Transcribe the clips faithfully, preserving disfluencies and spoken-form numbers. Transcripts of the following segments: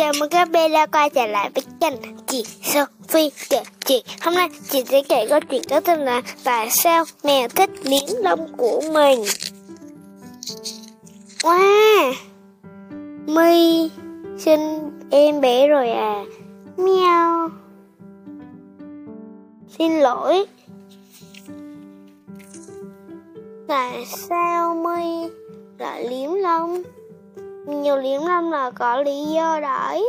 Chào mừng các bạn đã quay trở lại với kênh chị Sophie Kể Chuyện. Hôm nay chị sẽ kể câu chuyện có tên là Tại sao mèo thích miếng lông của mình. Wow, My sinh em bé rồi à? Mèo, xin lỗi. Tại sao My lại liếm lông? Nhiều liếm lông là có lý do đấy.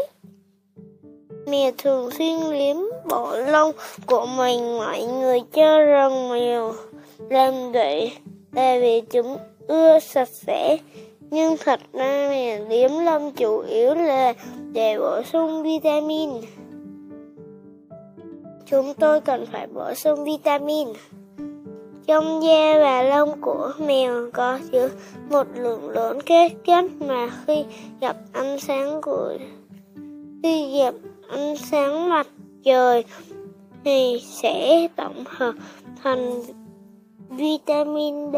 Mèo thường xuyên liếm bộ lông của mình. Mọi người cho rằng mèo làm vậy là vì chúng ưa sạch sẽ, nhưng thật ra mèo liếm lông chủ yếu là để bổ sung vitamin. Chúng tôi cần phải bổ sung vitamin. Trong da và lông của mèo có chứa một lượng lớn các chất mà khi gặp ánh sáng của khi gặp ánh sáng mặt trời thì sẽ tổng hợp thành vitamin D.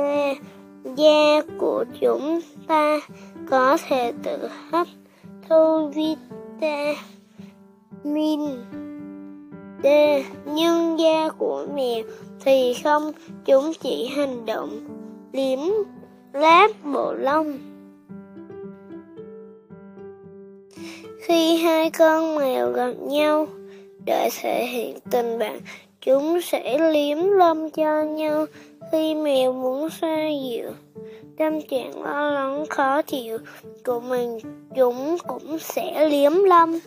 Da của chúng ta có thể tự hấp thu vitamin D, nhưng da của mèo thì không, chúng chỉ hành động liếm láp bộ lông. Khi hai con mèo gặp nhau để thể hiện tình bạn, chúng sẽ liếm lông cho nhau. Khi mèo muốn xoa dịu tâm trạng lo lắng khó chịu của mình, chúng cũng sẽ liếm lông.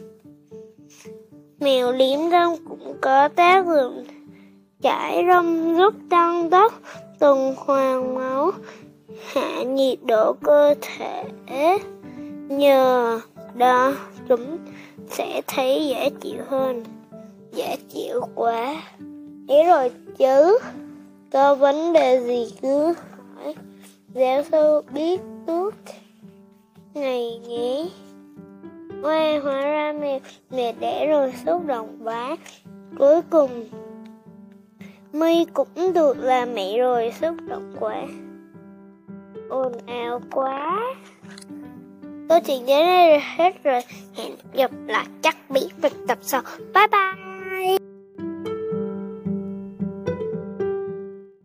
Mèo liếm lông cũng có tác dụng chải răng, giúp tăng tốc tuần hoàn máu, hạ nhiệt độ cơ thể, nhờ đó chúng sẽ thấy dễ chịu hơn. Dễ chịu quá ý rồi chứ? Có vấn đề gì cứ hỏi giáo sư biết tốt này nhé. Wow, hóa ra mẹ mẹ đẻ rồi, xúc động quá. Cuối cùng My cũng được là mẹ rồi, xúc động quá, ồn ào quá. Câu chuyện đến đây là hết rồi. Hẹn gặp lại các bạn vào tập sau. Bye bye.